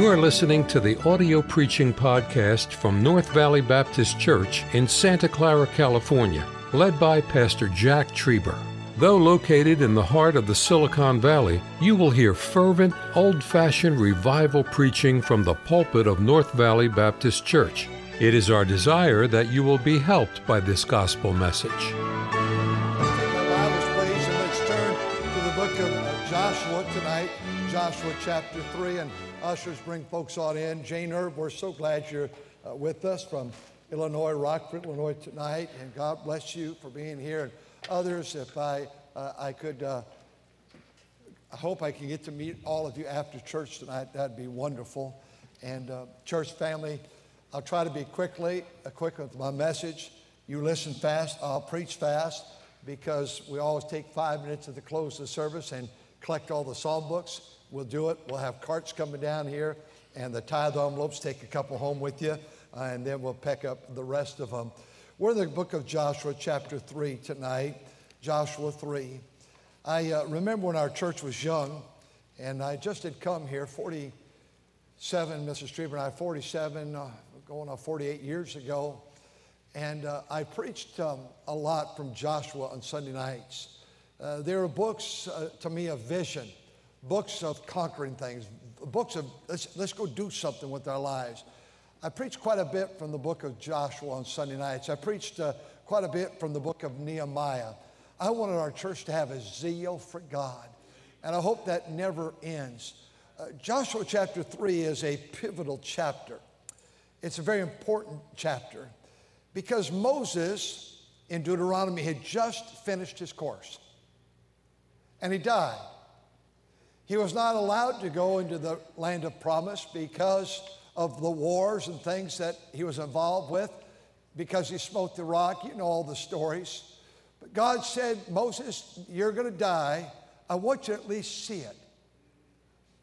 You are listening to the audio preaching podcast from North Valley Baptist Church in Santa Clara, California, led by Pastor Jack Trieber. Though located in the heart of the Silicon Valley, you will hear fervent, old-fashioned revival preaching from the pulpit of North Valley Baptist Church. It is our desire that you will be helped by this gospel message. Joshua tonight, Joshua chapter 3, and ushers bring folks on in. Jane Erb, we're so glad you're with us from Illinois, Rockford, Illinois tonight, and God bless you for being here. And others, if I hope I can get to meet all of you after church tonight. That'd be wonderful. And church family, I'll try to be quick with my message. You listen fast, I'll preach fast, because we always take 5 minutes at the close of the service and collect all the psalm books. We'll do it. We'll have carts coming down here, and the tithe envelopes. Take a couple home with you, and then we'll pick up the rest of them. We're in the book of Joshua, chapter 3 tonight, Joshua 3. I remember when our church was young, and I just had come here 47, Mrs. Trieber and I, 47, going on 48 years ago, and I preached a lot from Joshua on Sunday nights. There are books, to me, of vision, books of conquering things, books of let's go do something with our lives. I preached quite a bit from the book of Joshua on Sunday nights. I preached quite a bit from the book of Nehemiah. I wanted our church to have a zeal for God, and I hope that never ends. Joshua chapter 3 is a pivotal chapter. It's a very important chapter because Moses in Deuteronomy had just finished his course. And he died. He was not allowed to go into the land of promise because of the wars and things that he was involved with, because he smote the rock. You know all the stories. But God said, Moses, you're going to die. I want you to at least see it.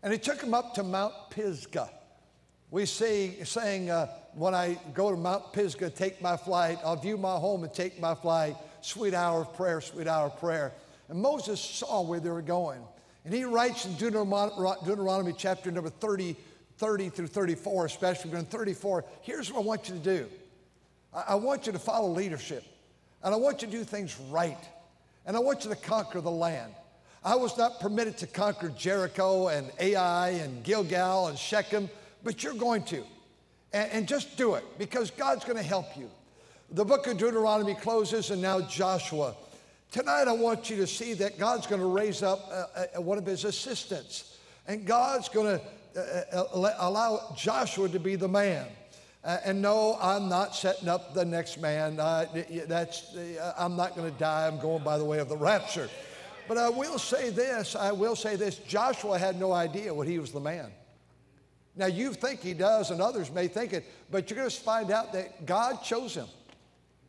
And he took him up to Mount Pisgah. We sang, when I go to Mount Pisgah, take my flight. I'll view my home and take my flight. Sweet hour of prayer, sweet hour of prayer. And Moses saw where they were going. And he writes in Deuteronomy chapter number 30 through 34, especially in 34, here's what I want you to do. I want you to follow leadership. And I want you to do things right. And I want you to conquer the land. I was not permitted to conquer Jericho and Ai and Gilgal and Shechem, but you're going to. And just do it, because God's going to help you. The book of Deuteronomy closes, and now Joshua. Tonight I want you to see that God's going to raise up one of his assistants, and God's going to allow Joshua to be the man. And no, I'm not setting up the next man. I'm not going to die. I'm going by the way of the rapture. But I will say this, Joshua had no idea what he was the man. Now you think he does, and others may think it, but you're going to find out that God chose him.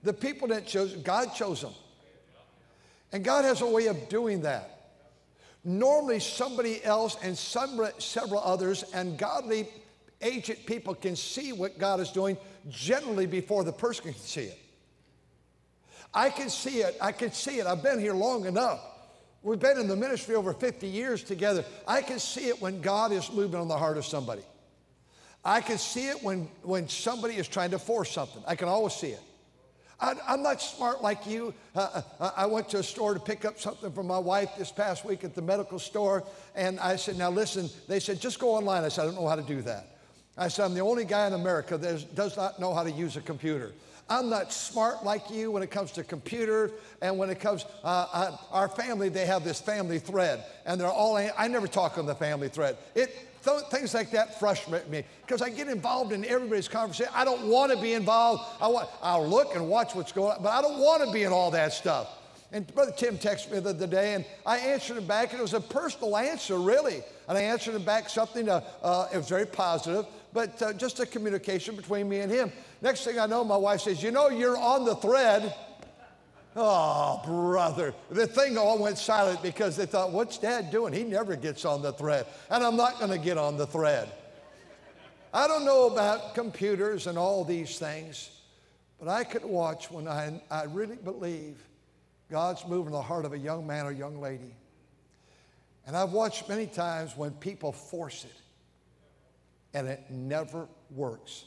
The people that chose him, God chose him. And God has a way of doing that. Normally somebody else and several others and godly, aged people can see what God is doing generally before the person can see it. I can see it. I've been here long enough. We've been in the ministry over 50 years together. I can see it when God is moving on the heart of somebody. I can see it when somebody is trying to force something. I can always see it. I'm not smart like you. I went to a store to pick up something for my wife this past week at the medical store, and I said, now listen, they said, just go online. I said, I don't know how to do that. I said, I'm the only guy in America that does not know how to use a computer. I'm not smart like you when it comes to computer, and when it comes, our family, they have this family thread, and they're all, I never talk on the family thread. Things like that frustrate me because I get involved in everybody's conversation. I don't want to be involved. I'll look and watch what's going on, but I don't want to be in all that stuff. And Brother Tim texted me the other day, and I answered him back, and it was a personal answer, really. And I answered him back something, it was very positive, but just a communication between me and him. Next thing I know, my wife says, you know, you're on the thread. Oh, brother. The thing all went silent because they thought, what's Dad doing? He never gets on the thread, and I'm not going to get on the thread. I don't know about computers and all these things, but I could watch when I really believe God's moving the heart of a young man or young lady. And I've watched many times when people force it. and it never works.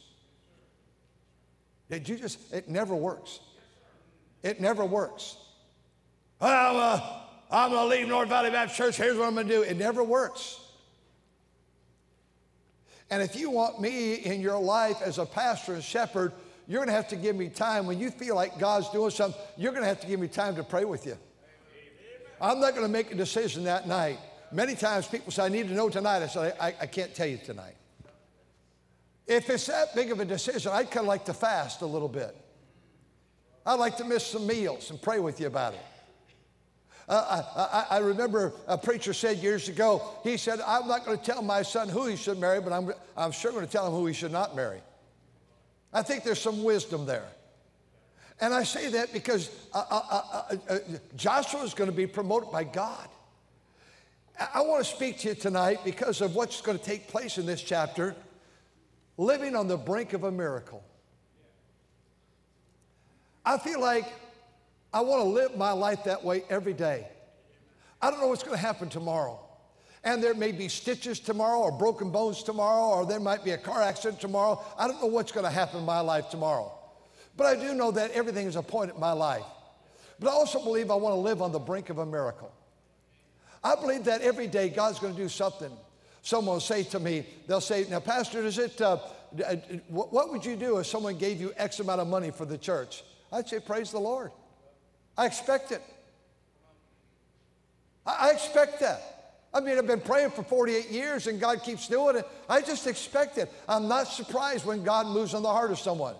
Did you just, it never works. It never works. I'm going to leave North Valley Baptist Church. Here's what I'm going to do. It never works. And if you want me in your life as a pastor and shepherd, you're going to have to give me time. When you feel like God's doing something, you're going to have to give me time to pray with you. I'm not going to make a decision that night. Many times people say, I need to know tonight. I say, I can't tell you tonight. If it's that big of a decision, I'd kind of like to fast a little bit. I'd like to miss some meals and pray with you about it. I remember a preacher said years ago, he said, I'm not going to tell my son who he should marry, but I'm sure going to tell him who he should not marry. I think there's some wisdom there. And I say that because Joshua is going to be promoted by God. I want to speak to you tonight because of what's going to take place in this chapter, living on the brink of a miracle. I feel like I want to live my life that way every day. I don't know what's going to happen tomorrow. And there may be stitches tomorrow or broken bones tomorrow, or there might be a car accident tomorrow. I don't know what's going to happen in my life tomorrow. But I do know that everything is appointed in my life. But I also believe I want to live on the brink of a miracle. I believe that every day God's going to do something. Someone will say to me, they'll say, now, Pastor, is it, what would you do if someone gave you X amount of money for the church? I'd say, praise the Lord. I expect it. I expect that. I mean, I've been praying for 48 years and God keeps doing it. I just expect it. I'm not surprised when God moves on the heart of someone.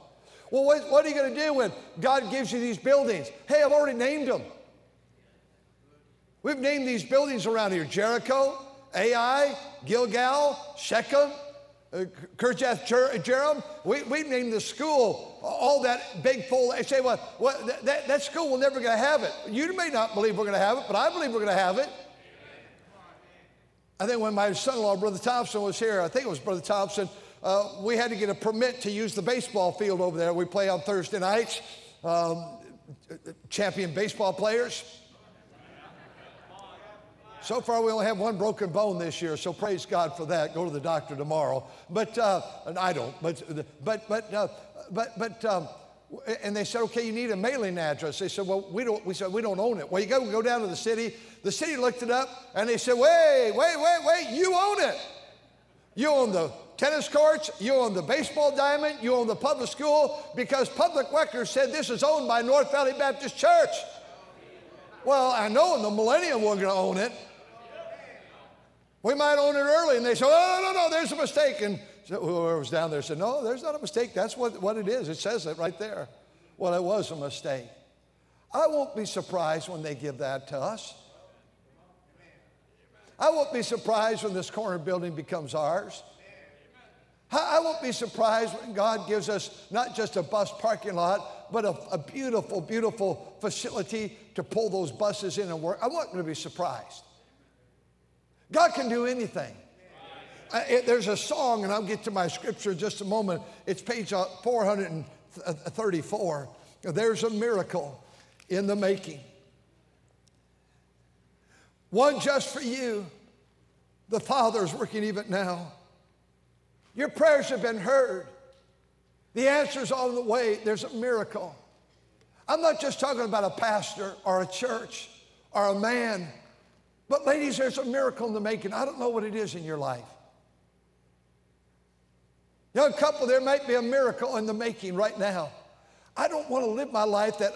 Well, what are you going to do when God gives you these buildings? Hey, I've already named them. We've named these buildings around here. Jericho, Ai, Gilgal, Shechem, Kirjath-Jerim. We named the school, all that big full. They say, well that school will never going to have it. You may not believe we're going to have it, but I believe we're going to have it. I think when my son-in-law, Brother Thompson, was here, I think it was Brother Thompson, we had to get a permit to use the baseball field over there. We play on Thursday nights, champion baseball players. So far, we only have one broken bone this year, so praise God for that. Go to the doctor tomorrow. But I don't. And they said, okay, you need a mailing address. They said, well, we don't own it. Well, you got to go down to the city. The city looked it up, and they said, wait, you own it. You own the tennis courts. You own the baseball diamond. You own the public school, because public records said this is owned by North Valley Baptist Church. Well, I know in the millennium we're going to own it. We might own it early. And they say, oh, no, there's a mistake. And whoever was down there said, no, there's not a mistake. That's what it is. It says it right there. Well, it was a mistake. I won't be surprised when they give that to us. I won't be surprised when this corner building becomes ours. I won't be surprised when God gives us not just a bus parking lot, but a beautiful, beautiful facility to pull those buses in and work. I'm not going to be surprised. God can do anything. There's a song, and I'll get to my scripture in just a moment. It's page 434. There's a miracle in the making. One just for you. The Father's working even now. Your prayers have been heard. The answer's on the way. There's a miracle. I'm not just talking about a pastor or a church or a man, but ladies, there's a miracle in the making. I don't know what it is in your life. Young couple, there might be a miracle in the making right now. I don't want to live my life that,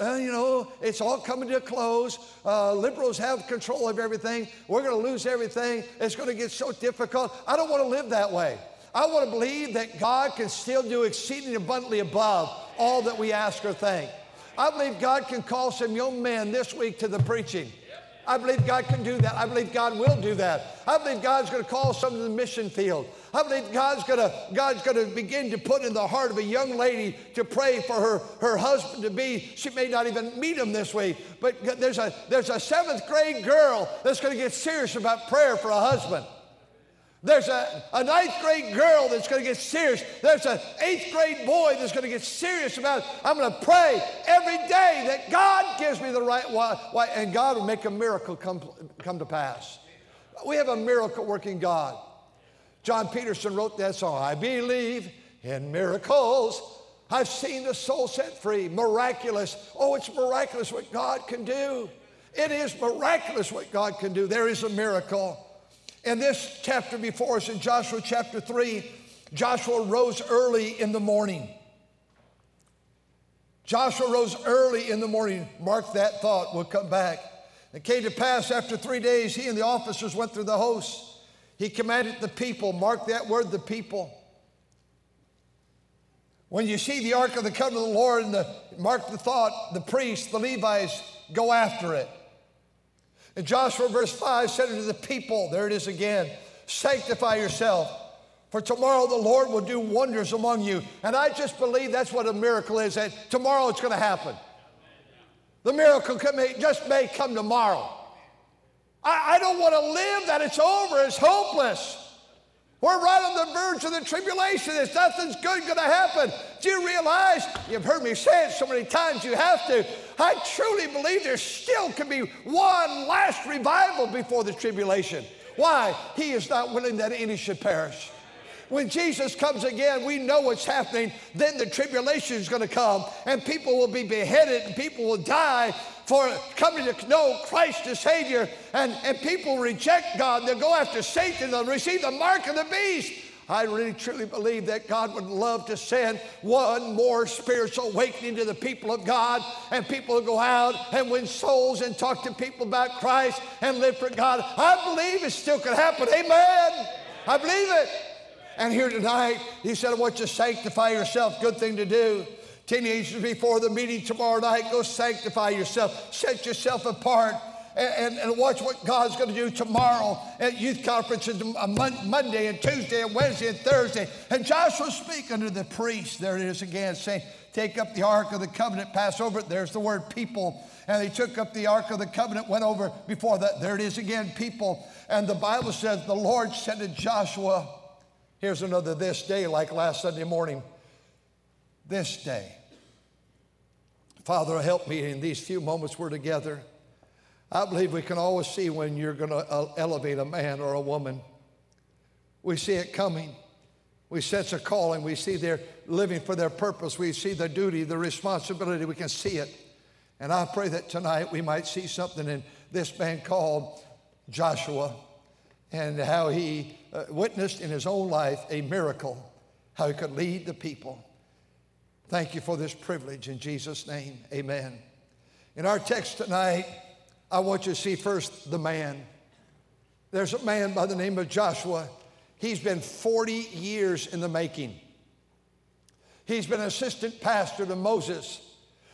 it's all coming to a close. Liberals have control of everything. We're going to lose everything. It's going to get so difficult. I don't want to live that way. I want to believe that God can still do exceeding abundantly above all that we ask or think. I believe God can call some young men this week to the preaching. I believe God can do that. I believe God will do that. I believe God's going to call some to the mission field. I believe God's going to begin to put in the heart of a young lady to pray for her husband-to-be. She may not even meet him this week, but there's a seventh-grade girl that's going to get serious about prayer for a husband. There's a ninth-grade girl that's going to get serious. There's an eighth-grade boy that's going to get serious about it. I'm going to pray every day that God gives me the right why, and God will make a miracle come to pass. We have a miracle-working God. John Peterson wrote that song, I believe in miracles. I've seen the soul set free, miraculous. Oh, it's miraculous what God can do. It is miraculous what God can do. There is a miracle. In this chapter before us, in Joshua chapter 3, Joshua rose early in the morning. Joshua rose early in the morning. Mark that thought. We'll come back. It came to pass after 3 days, he and the officers went through the hosts. He commanded the people. Mark that word, the people. When you see the Ark of the Covenant of the Lord, mark the thought, the priests, the Levites, go after it. And Joshua, verse 5, said unto the people, there it is again, sanctify yourself, for tomorrow the Lord will do wonders among you. And I just believe that's what a miracle is, that tomorrow it's going to happen. The miracle may come tomorrow. I don't want to live that it's over. It's hopeless. We're right on the verge of the tribulation. It's nothing's good going to happen. Do you realize? You've heard me say it so many times. You have to. I truly believe there still can be one last revival before the tribulation. Why? He is not willing that any should perish. When Jesus comes again, we know what's happening. Then the tribulation is going to come, and people will be beheaded, and people will die for coming to know Christ as Savior. And people reject God. They'll go after Satan. They'll receive the mark of the beast. I really, truly believe that God would love to send one more spiritual awakening to the people of God, and people will go out and win souls and talk to people about Christ and live for God. I believe it still could happen. Amen. I believe it. And here tonight, he said, I want you to sanctify yourself. Good thing to do. Teenagers, before the meeting tomorrow night, go sanctify yourself. Set yourself apart and watch what God's going to do tomorrow at youth conferences on Monday and Tuesday and Wednesday and Thursday. And Joshua speak unto the priests. There it is again, saying, take up the Ark of the Covenant, pass over it. There's the word people. And they took up the Ark of the Covenant, went over before that. There it is again, people. And the Bible says the Lord said to Joshua, here's another this day, like last Sunday morning. This day. Father, help me in these few moments we're together. I believe we can always see when you're going to elevate a man or a woman. We see it coming. We sense a calling. We see they're living for their purpose. We see the duty, the responsibility. We can see it. And I pray that tonight we might see something in this man called Joshua and how he witnessed in his own life a miracle, how he could lead the people. Thank you for this privilege in Jesus' name, amen. In our text tonight, I want you to see first the man. There's a man by the name of Joshua. He's been 40 years in the making. He's been assistant pastor to Moses.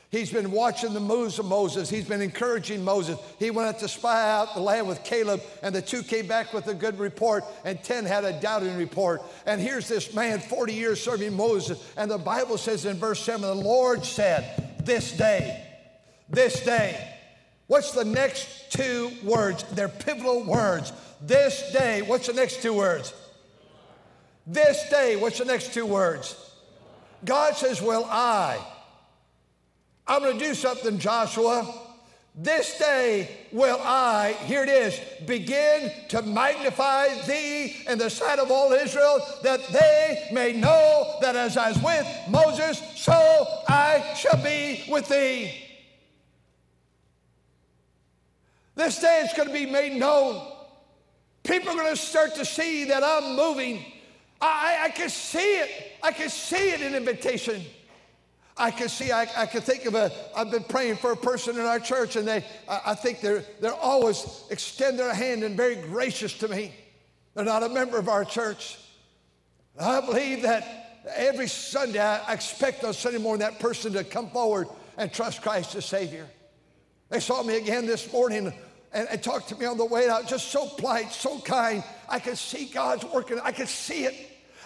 He's been watching the moves of Moses. He's been encouraging Moses. He went out to spy out the land with Caleb, and the two came back with a good report, and 10 had a doubting report. And here's this man, 40 years serving Moses, and the Bible says in verse 7, the Lord said, this day, this day. What's the next two words? They're pivotal words. This day. What's the next two words? This day. What's the next two words? God says, well, I'm going to do something, Joshua. This day will I, here it is, begin to magnify thee in the sight of all Israel, that they may know that as I was with Moses, so I shall be with thee. This day it's going to be made known. People are going to start to see that I'm moving. I can see it. I can see it in invitation. I can think of I've been praying for a person in our church, and I think they're always extend their hand and very gracious to me. They're not a member of our church. I believe that every Sunday, I expect on Sunday morning that person to come forward and trust Christ as Savior. They saw me again this morning and talked to me on the way out, just so polite, so kind. I could see God's working. I could see it.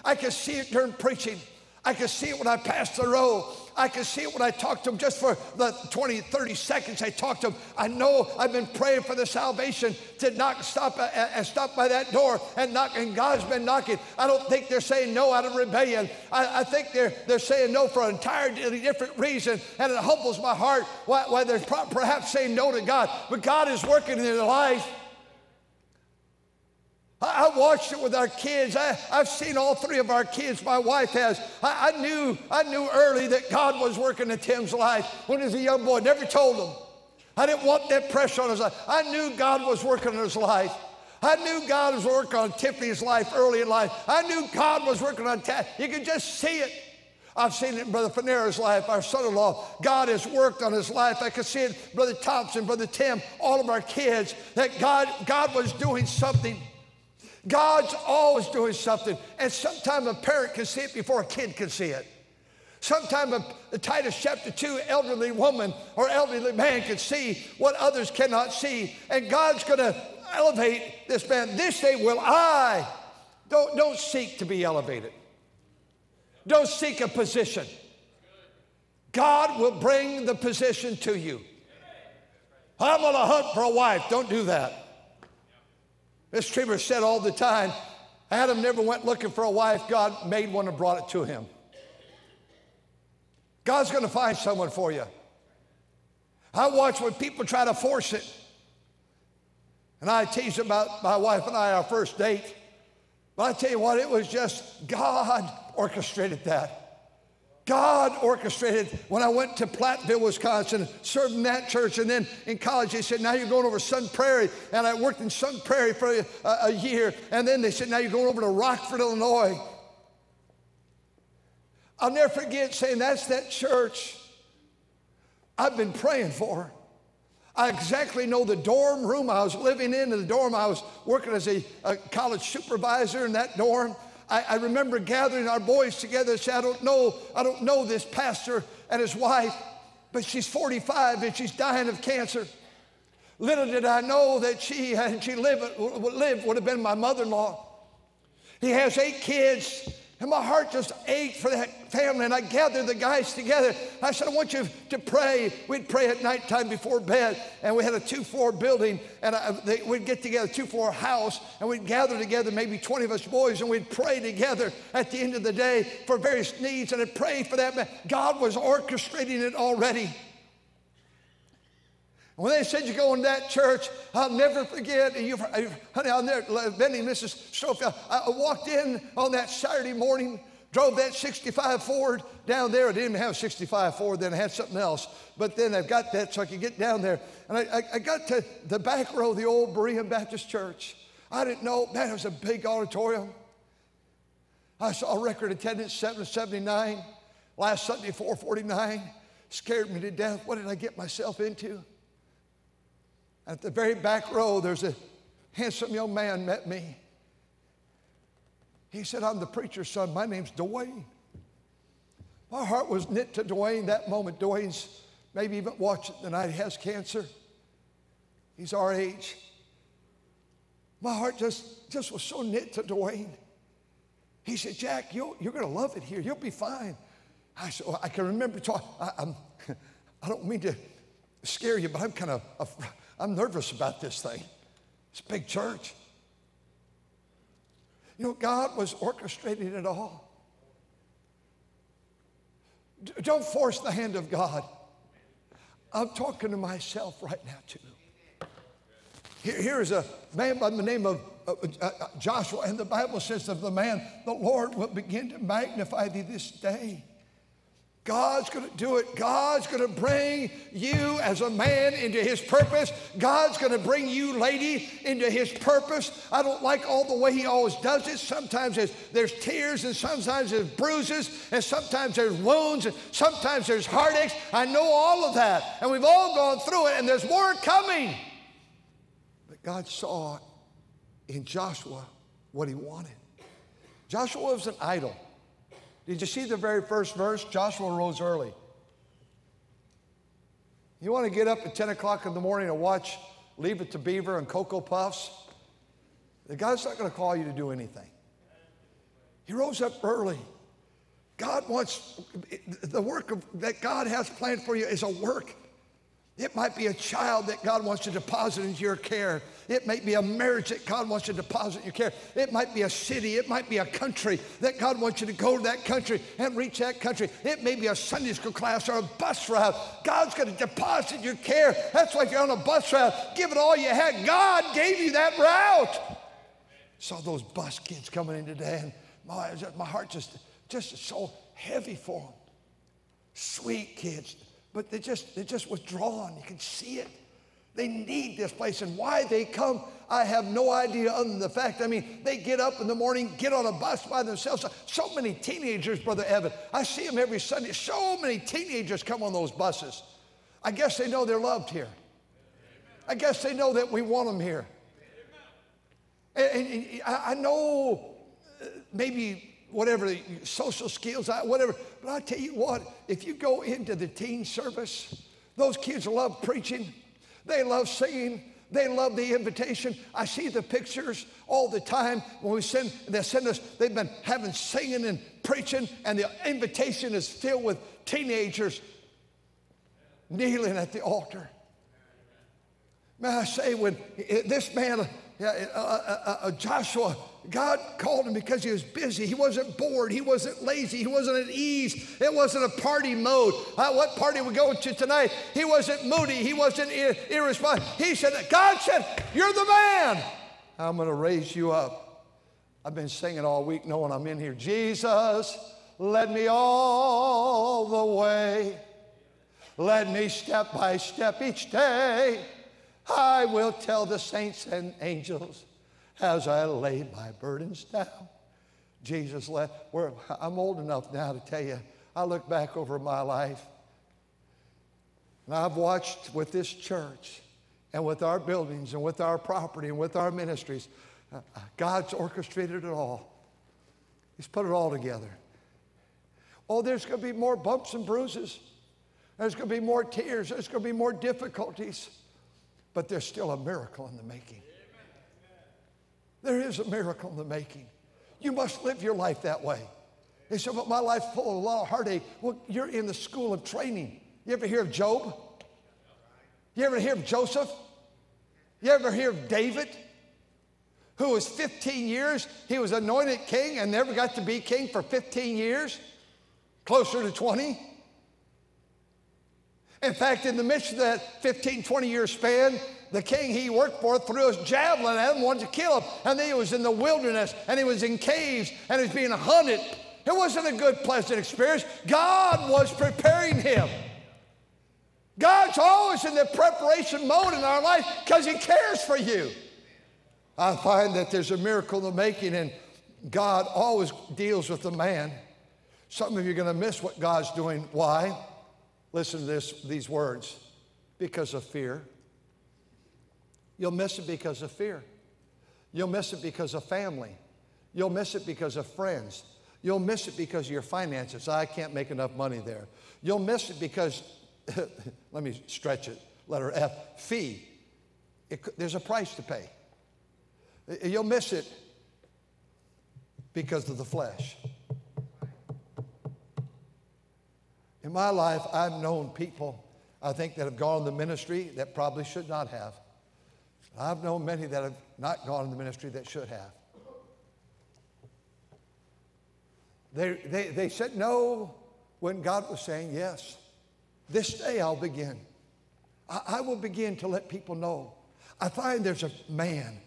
I could see it during preaching. I could see it when I passed the row. I could see it when I talked to them just for the 20, 30 seconds I talked to them. I know I've been praying for the salvation to not stop and stop by that door and knock, and God's been knocking. I don't think they're saying no out of rebellion. I think they're saying no for an entirely different reason, and it humbles my heart why they're perhaps saying no to God. But God is working in their life. I watched it with our kids. I've seen all three of our kids. My wife has. I knew early that God was working in Tim's life when he was a young boy. Never told him. I didn't want that pressure on his life. I knew God was working in his life. I knew God was working on Tiffany's life early in life. I knew God was working on Tad. You could just see it. I've seen it in Brother Fanera's life, our son-in-law. God has worked on his life. I could see it in Brother Thompson, Brother Tim, all of our kids, that God was doing something. God's always doing something. And sometimes a parent can see it before a kid can see it. Sometimes a Titus chapter 2 elderly woman or elderly man can see what others cannot see. And God's going to elevate this man. This day will I. Don't seek to be elevated. Don't seek a position. God will bring the position to you. I'm on a hunt for a wife. Don't do that. This Trieber said all the time, Adam never went looking for a wife. God made one and brought it to him. God's going to find someone for you. I watch when people try to force it. And I tease about my wife and I, our first date. But I tell you what, it was just God orchestrated that. God orchestrated when I went to Platteville, Wisconsin, served in that church, and then in college they said, now you're going over Sun Prairie, and I worked in Sun Prairie for a year, and then they said, now you're going over to Rockford, Illinois. I'll never forget saying, that's that church I've been praying for. I exactly know the dorm room I was living in the dorm. I was working as a college supervisor in that dorm. I remember gathering our boys together and said, I don't know this pastor and his wife, but she's 45 and she's dying of cancer. Little did I know that she, had she lived, would have been my mother-in-law. He has 8 kids, and my heart just ached for that family, and I gathered the guys together. I said, I want you to pray. We'd pray at nighttime before bed, and we had a 2-floor building, and we'd get together, 2-floor house, and we'd gather together, maybe 20 of us boys, and we'd pray together at the end of the day for various needs, and I'd pray for that man. God was orchestrating it already. When they said you go in that church, I'll never forget. And honey, I'll never, Benny, Mrs. Strophy, I walked in on that Saturday morning, drove that 65 Ford down there. I didn't even have a 65 Ford then. I had something else. But then I got that so I could get down there. And I got to the back row of the old Berean Baptist Church. I didn't know. Man, it was a big auditorium. I saw record attendance, 779. Last Sunday, 449. Scared me to death. What did I get myself into? At the very back row, there's a handsome young man met me. He said, I'm the preacher's son. My name's Dwayne. My heart was knit to Dwayne that moment. Dwayne's maybe even watching tonight. He has cancer. He's our age. My heart just was so knit to Dwayne. He said, Jack, you're going to love it here. You'll be fine. I said, well, I can remember talking. I don't mean to scare you, but I'm kind of I'm nervous about this thing. It's a big church. You know, God was orchestrating it all. Don't force the hand of God. I'm talking to myself right now, too. Here is a man by the name of Joshua, and the Bible says of the man, the Lord will begin to magnify thee this day. God's going to do it. God's going to bring you as a man into his purpose. God's going to bring you, lady, into his purpose. I don't like all the way he always does it. Sometimes there's tears, and sometimes there's bruises, and sometimes there's wounds, and sometimes there's heartaches. I know all of that, and we've all gone through it, and there's more coming. But God saw in Joshua what he wanted. Joshua was an idol. Did you see the very first verse? Joshua rose early. You want to get up at 10 o'clock in the morning and watch Leave It to Beaver and Cocoa Puffs? The God's not going to call you to do anything. He rose up early. God wants, the work that God has planned for you is a work. It might be a child that God wants to deposit into your care. It may be a marriage that God wants to deposit in your care. It might be a city. It might be a country that God wants you to go to that country and reach that country. It may be a Sunday school class or a bus route. God's going to deposit your care. That's why if you're on a bus route, give it all you had. God gave you that route. Saw those bus kids coming in today, and my heart just so heavy for them. Sweet kids, but they're just withdrawn. You can see it. They need this place, and why they come, I have no idea other than the fact, they get up in the morning, get on a bus by themselves. So many teenagers, Brother Evan. I see them every Sunday. So many teenagers come on those buses. I guess they know they're loved here. I guess they know that we want them here. And I know maybe whatever, social skills, whatever, but I tell you what, if you go into the teen service, those kids love preaching. They love singing. They love the invitation. I see the pictures all the time when they send us, they've been having singing and preaching, and the invitation is filled with teenagers kneeling at the altar. May I say, when this man, Joshua, God called him because he was busy. He wasn't bored. He wasn't lazy. He wasn't at ease. It wasn't a party mode. What party we go to tonight? He wasn't moody. He wasn't irresponsible. He said, God said, you're the man. I'm going to raise you up. I've been singing all week knowing I'm in here. Jesus, led me all the way. Led me step by step each day. I will tell the saints and angels as I lay my burdens down. Jesus left. I'm old enough now to tell you, I look back over my life, and I've watched with this church and with our buildings and with our property and with our ministries, God's orchestrated it all. He's put it all together. Oh, there's going to be more bumps and bruises. There's going to be more tears. There's going to be more difficulties. But there's still a miracle in the making. There is a miracle in the making. You must live your life that way. They said, but my life's full of a lot of heartache. Well, you're in the school of training. You ever hear of Job? You ever hear of Joseph? You ever hear of David, who was 15 years? He was anointed king and never got to be king for 15 years, closer to 20. In fact, in the midst of that 15, 20-year span, the king he worked for threw his javelin at him, wanted to kill him. And then he was in the wilderness, and he was in caves, and he was being hunted. It wasn't a good, pleasant experience. God was preparing him. God's always in the preparation mode in our life because he cares for you. I find that there's a miracle in the making, and God always deals with the man. Some of you are going to miss what God's doing. Why? Listen to these words. Because of fear. You'll miss it because of fear. You'll miss it because of family. You'll miss it because of friends. You'll miss it because of your finances. I can't make enough money there. You'll miss it because, let me stretch it, letter F, fee. There's a price to pay. You'll miss it because of the flesh. In my life, I've known people, I think, that have gone in the ministry that probably should not have. I've known many that have not gone in the ministry that should have. They said no when God was saying yes. This day I'll begin. I will begin to let people know. I find there's a man,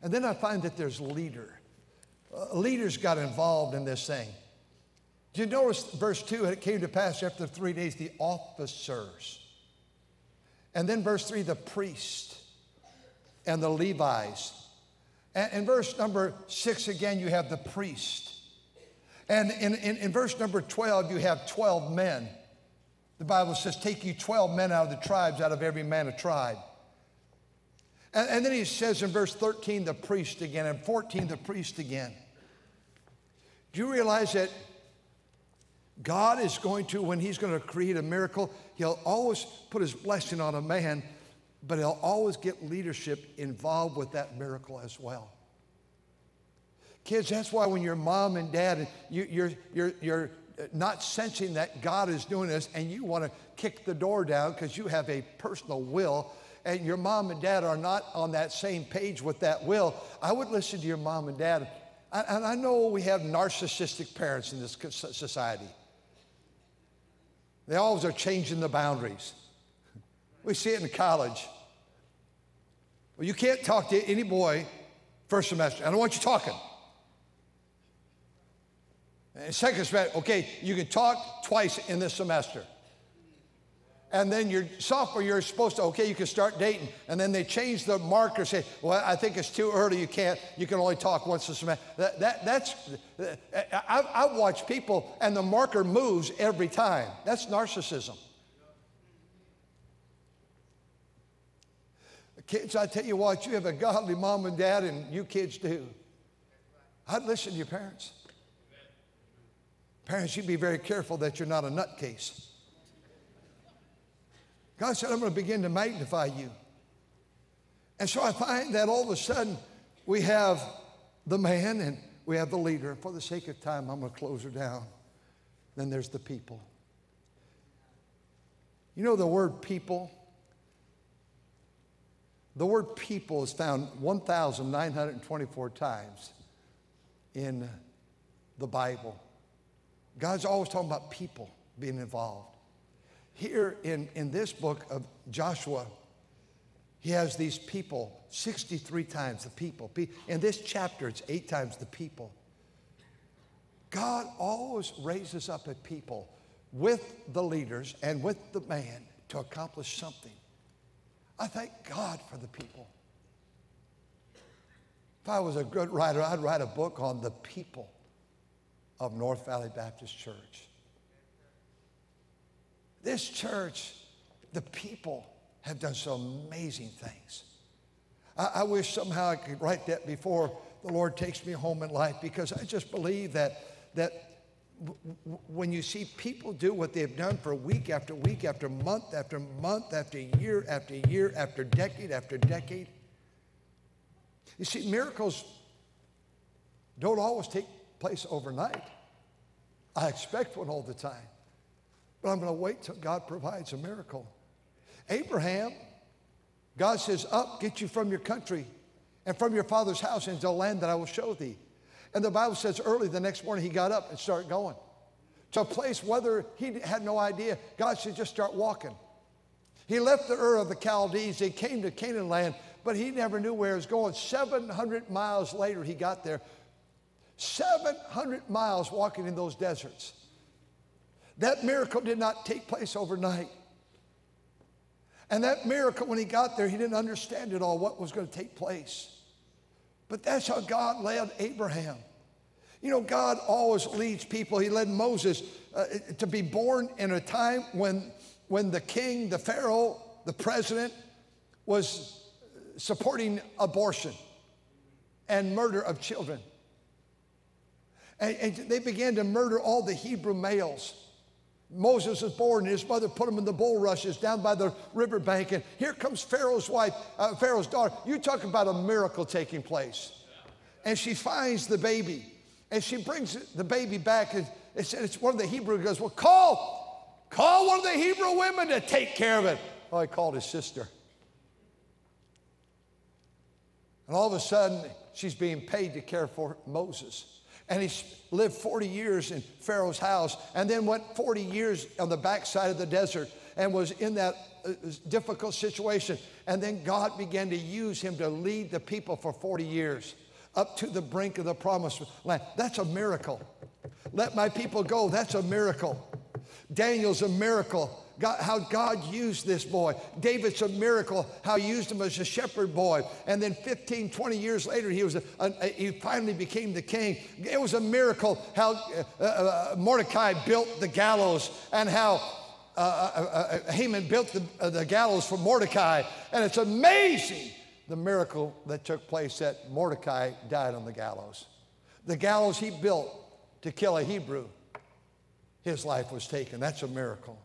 and then I find that there's a leader. Leaders got involved in this thing. Do you notice verse 2, and it came to pass after 3 days, the officers. And then verse 3, the priest. And the Levites. And in verse number 6 again, you have the priest. And in verse number 12, you have 12 men. The Bible says, take you 12 men out of the tribes, out of every man a tribe. And then he says in verse 13, the priest again, and 14, the priest again. Do you realize that God is going to, when he's going to create a miracle, he'll always put his blessing on a man, but he'll always get leadership involved with that miracle as well. Kids, that's why when your mom and dad, you're not sensing that God is doing this, and you want to kick the door down because you have a personal will, and your mom and dad are not on that same page with that will, I would listen to your mom and dad. And I know we have narcissistic parents in this society. They always are changing the boundaries. We see it in college. Well, you can't talk to any boy first semester. I don't want you talking. And second semester, okay, you can talk twice in this semester. And then your sophomore year is supposed to, okay, you can start dating. And then they change the marker, say, well, I think it's too early. You can only talk once a semester. I've watched people, and the marker moves every time. That's narcissism. Kids, I tell you what, you have a godly mom and dad, and you kids do. I'd listen to your parents. Parents, you'd be very careful that you're not a nutcase. God said, I'm going to begin to magnify you. And so I find that all of a sudden we have the man and we have the leader. For the sake of time, I'm going to close her down. Then there's the people. You know the word people? The word people is found 1,924 times in the Bible. God's always talking about people being involved. Here in this book of Joshua, he has these people, 63 times the people. In this chapter, it's 8 times the people. God always raises up a people with the leaders and with the man to accomplish something. I thank God for the people. If I was a good writer, I'd write a book on the people of North Valley Baptist Church. This church, the people have done some amazing things. I wish somehow I could write that before the Lord takes me home in life, because I just believe that when you see people do what they've done for week after week after month after month after year after year after decade after decade. You see, miracles don't always take place overnight. I expect one all the time. But I'm going to wait till God provides a miracle. Abraham, God says, up, get you from your country and from your father's house into a land that I will show thee. And the Bible says early the next morning he got up and started going to a place whether he had no idea. God said, just start walking. He left the Ur of the Chaldees. He came to Canaan land, but he never knew where he was going. 700 miles later, he got there. 700 miles walking in those deserts. That miracle did not take place overnight. And that miracle, when he got there, he didn't understand it all, what was going to take place. But that's how God led Abraham. You know, God always leads people. He led Moses to be born in a time when the king, the Pharaoh, the president was supporting abortion and murder of children. And they began to murder all the Hebrew males. Moses was born, and his mother put him in the bulrushes down by the riverbank. And here comes Pharaoh's daughter. You talk about a miracle taking place. And she finds the baby, and she brings the baby back. And it's one of the Hebrew. He goes, well, call one of the Hebrew women to take care of it. Well, he called his sister. And all of a sudden, she's being paid to care for Moses. And he lived 40 years in Pharaoh's house and then went 40 years on the backside of the desert and was in that difficult situation. And then God began to use him to lead the people for 40 years up to the brink of the promised land. That's a miracle. Let my people go. That's a miracle. Daniel's a miracle. How God used this boy. David's a miracle, how he used him as a shepherd boy. And then 15, 20 years later, he finally became the king. It was a miracle how Mordecai built the gallows and how Haman built the gallows for Mordecai. And it's amazing the miracle that took place that Mordecai died on the gallows. The gallows he built to kill a Hebrew, his life was taken. That's a miracle.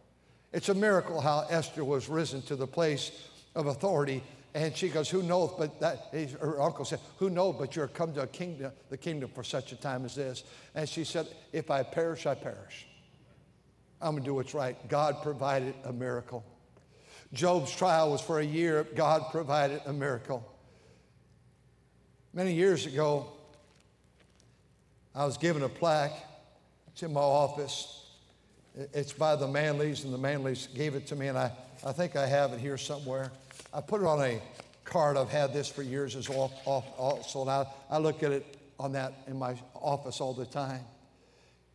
It's a miracle how Esther was risen to the place of authority. And she goes, who knoweth, but that, her uncle said, who knoweth, but you're come to the kingdom for such a time as this. And she said, if I perish, I perish. I'm going to do what's right. God provided a miracle. Job's trial was for a year. God provided a miracle. Many years ago, I was given a plaque. It's in my office. It's by the Manleys, and the Manleys gave it to me, and I think I have it here somewhere. I put it on a card. I've had this for years as also, and I look at it on that in my office all the time.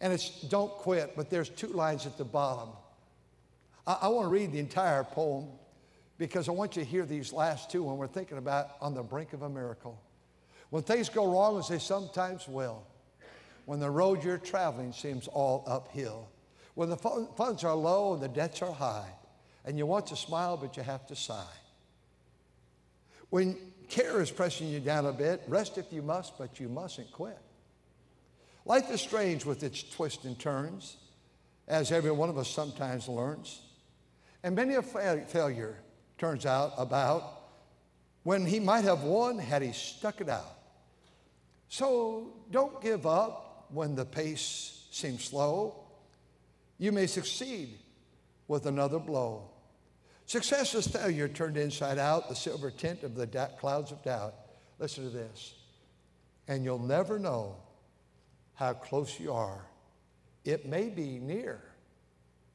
And it's don't quit, but there's two lines at the bottom. I want to read the entire poem because I want you to hear these last two when we're thinking about on the brink of a miracle. When things go wrong, as they sometimes will, when the road you're traveling seems all uphill, when the funds are low and the debts are high, and you want to smile but you have to sigh, when care is pressing you down a bit, rest if you must, but you mustn't quit. Life is strange with its twists and turns, as every one of us sometimes learns. And many a failure turns out about when he might have won had he stuck it out. So don't give up when the pace seems slow. You may succeed with another blow. Success is failure turned inside out, the silver tint of the clouds of doubt. Listen to this. And you'll never know how close you are. It may be near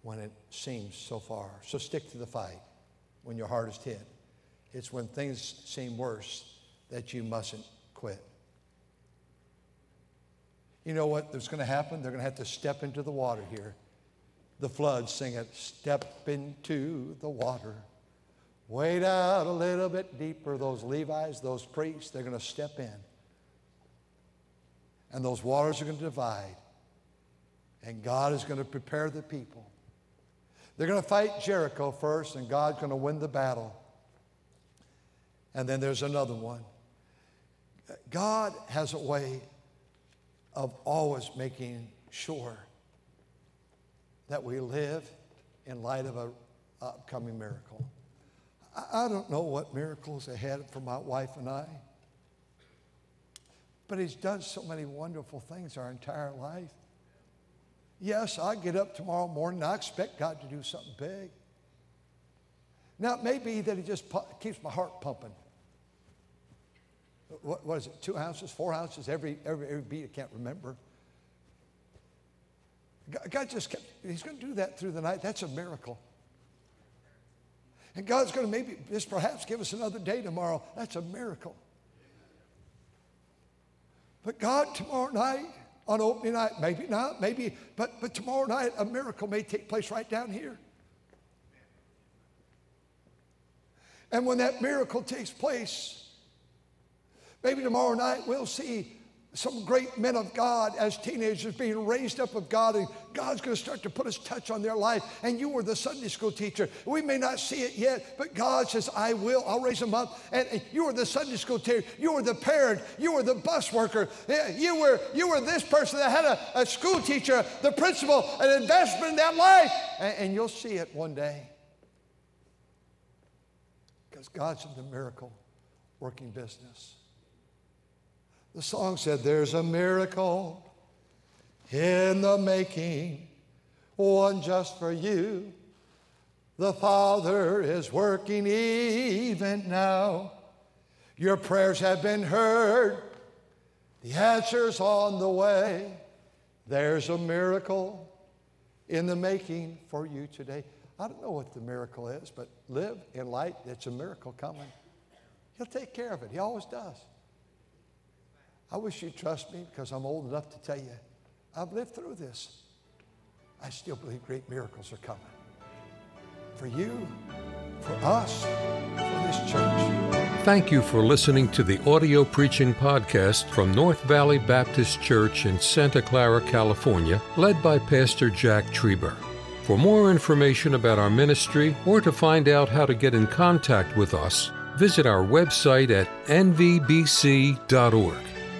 when it seems so far. So stick to the fight when your heart is hit. It's when things seem worse that you mustn't quit. You know what is going to happen? They're going to have to step into the water here. The floods sing it, step into the water. Wade out a little bit deeper. Those Levites, those priests, they're going to step in. And those waters are going to divide. And God is going to prepare the people. They're going to fight Jericho first, and God's going to win the battle. And then there's another one. God has a way of always making sure that we live in light of an upcoming miracle. I don't know what miracles ahead for my wife and I, but he's done so many wonderful things our entire life. Yes, I get up tomorrow morning, I expect God to do something big. Now, it may be that he just keeps my heart pumping. What is it, 2 ounces, 4 ounces, every beat, I can't remember. God just kept, he's going to do that through the night. That's a miracle. And God's going to maybe just perhaps give us another day tomorrow. That's a miracle. But God, tomorrow night, on opening night, maybe not, maybe, but tomorrow night, a miracle may take place right down here. And when that miracle takes place, maybe tomorrow night we'll see some great men of God as teenagers being raised up of God, and God's going to start to put his touch on their life. And you were the Sunday school teacher. We may not see it yet, but God says, I will. I'll raise them up. And you were the Sunday school teacher. You were the parent. You were the bus worker. You were this person that had a school teacher, the principal, an investment in that life. And you'll see it one day. Because God's in the miracle working business. The song said, there's a miracle in the making, one just for you. The Father is working even now. Your prayers have been heard. The answer's on the way. There's a miracle in the making for you today. I don't know what the miracle is, but live in light. It's a miracle coming. He'll take care of it. He always does. I wish you'd trust me because I'm old enough to tell you, I've lived through this. I still believe great miracles are coming. For you, for us, for this church. Thank you for listening to the audio preaching podcast from North Valley Baptist Church in Santa Clara, California, led by Pastor Jack Trieber. For more information about our ministry or to find out how to get in contact with us, visit our website at nvbc.org.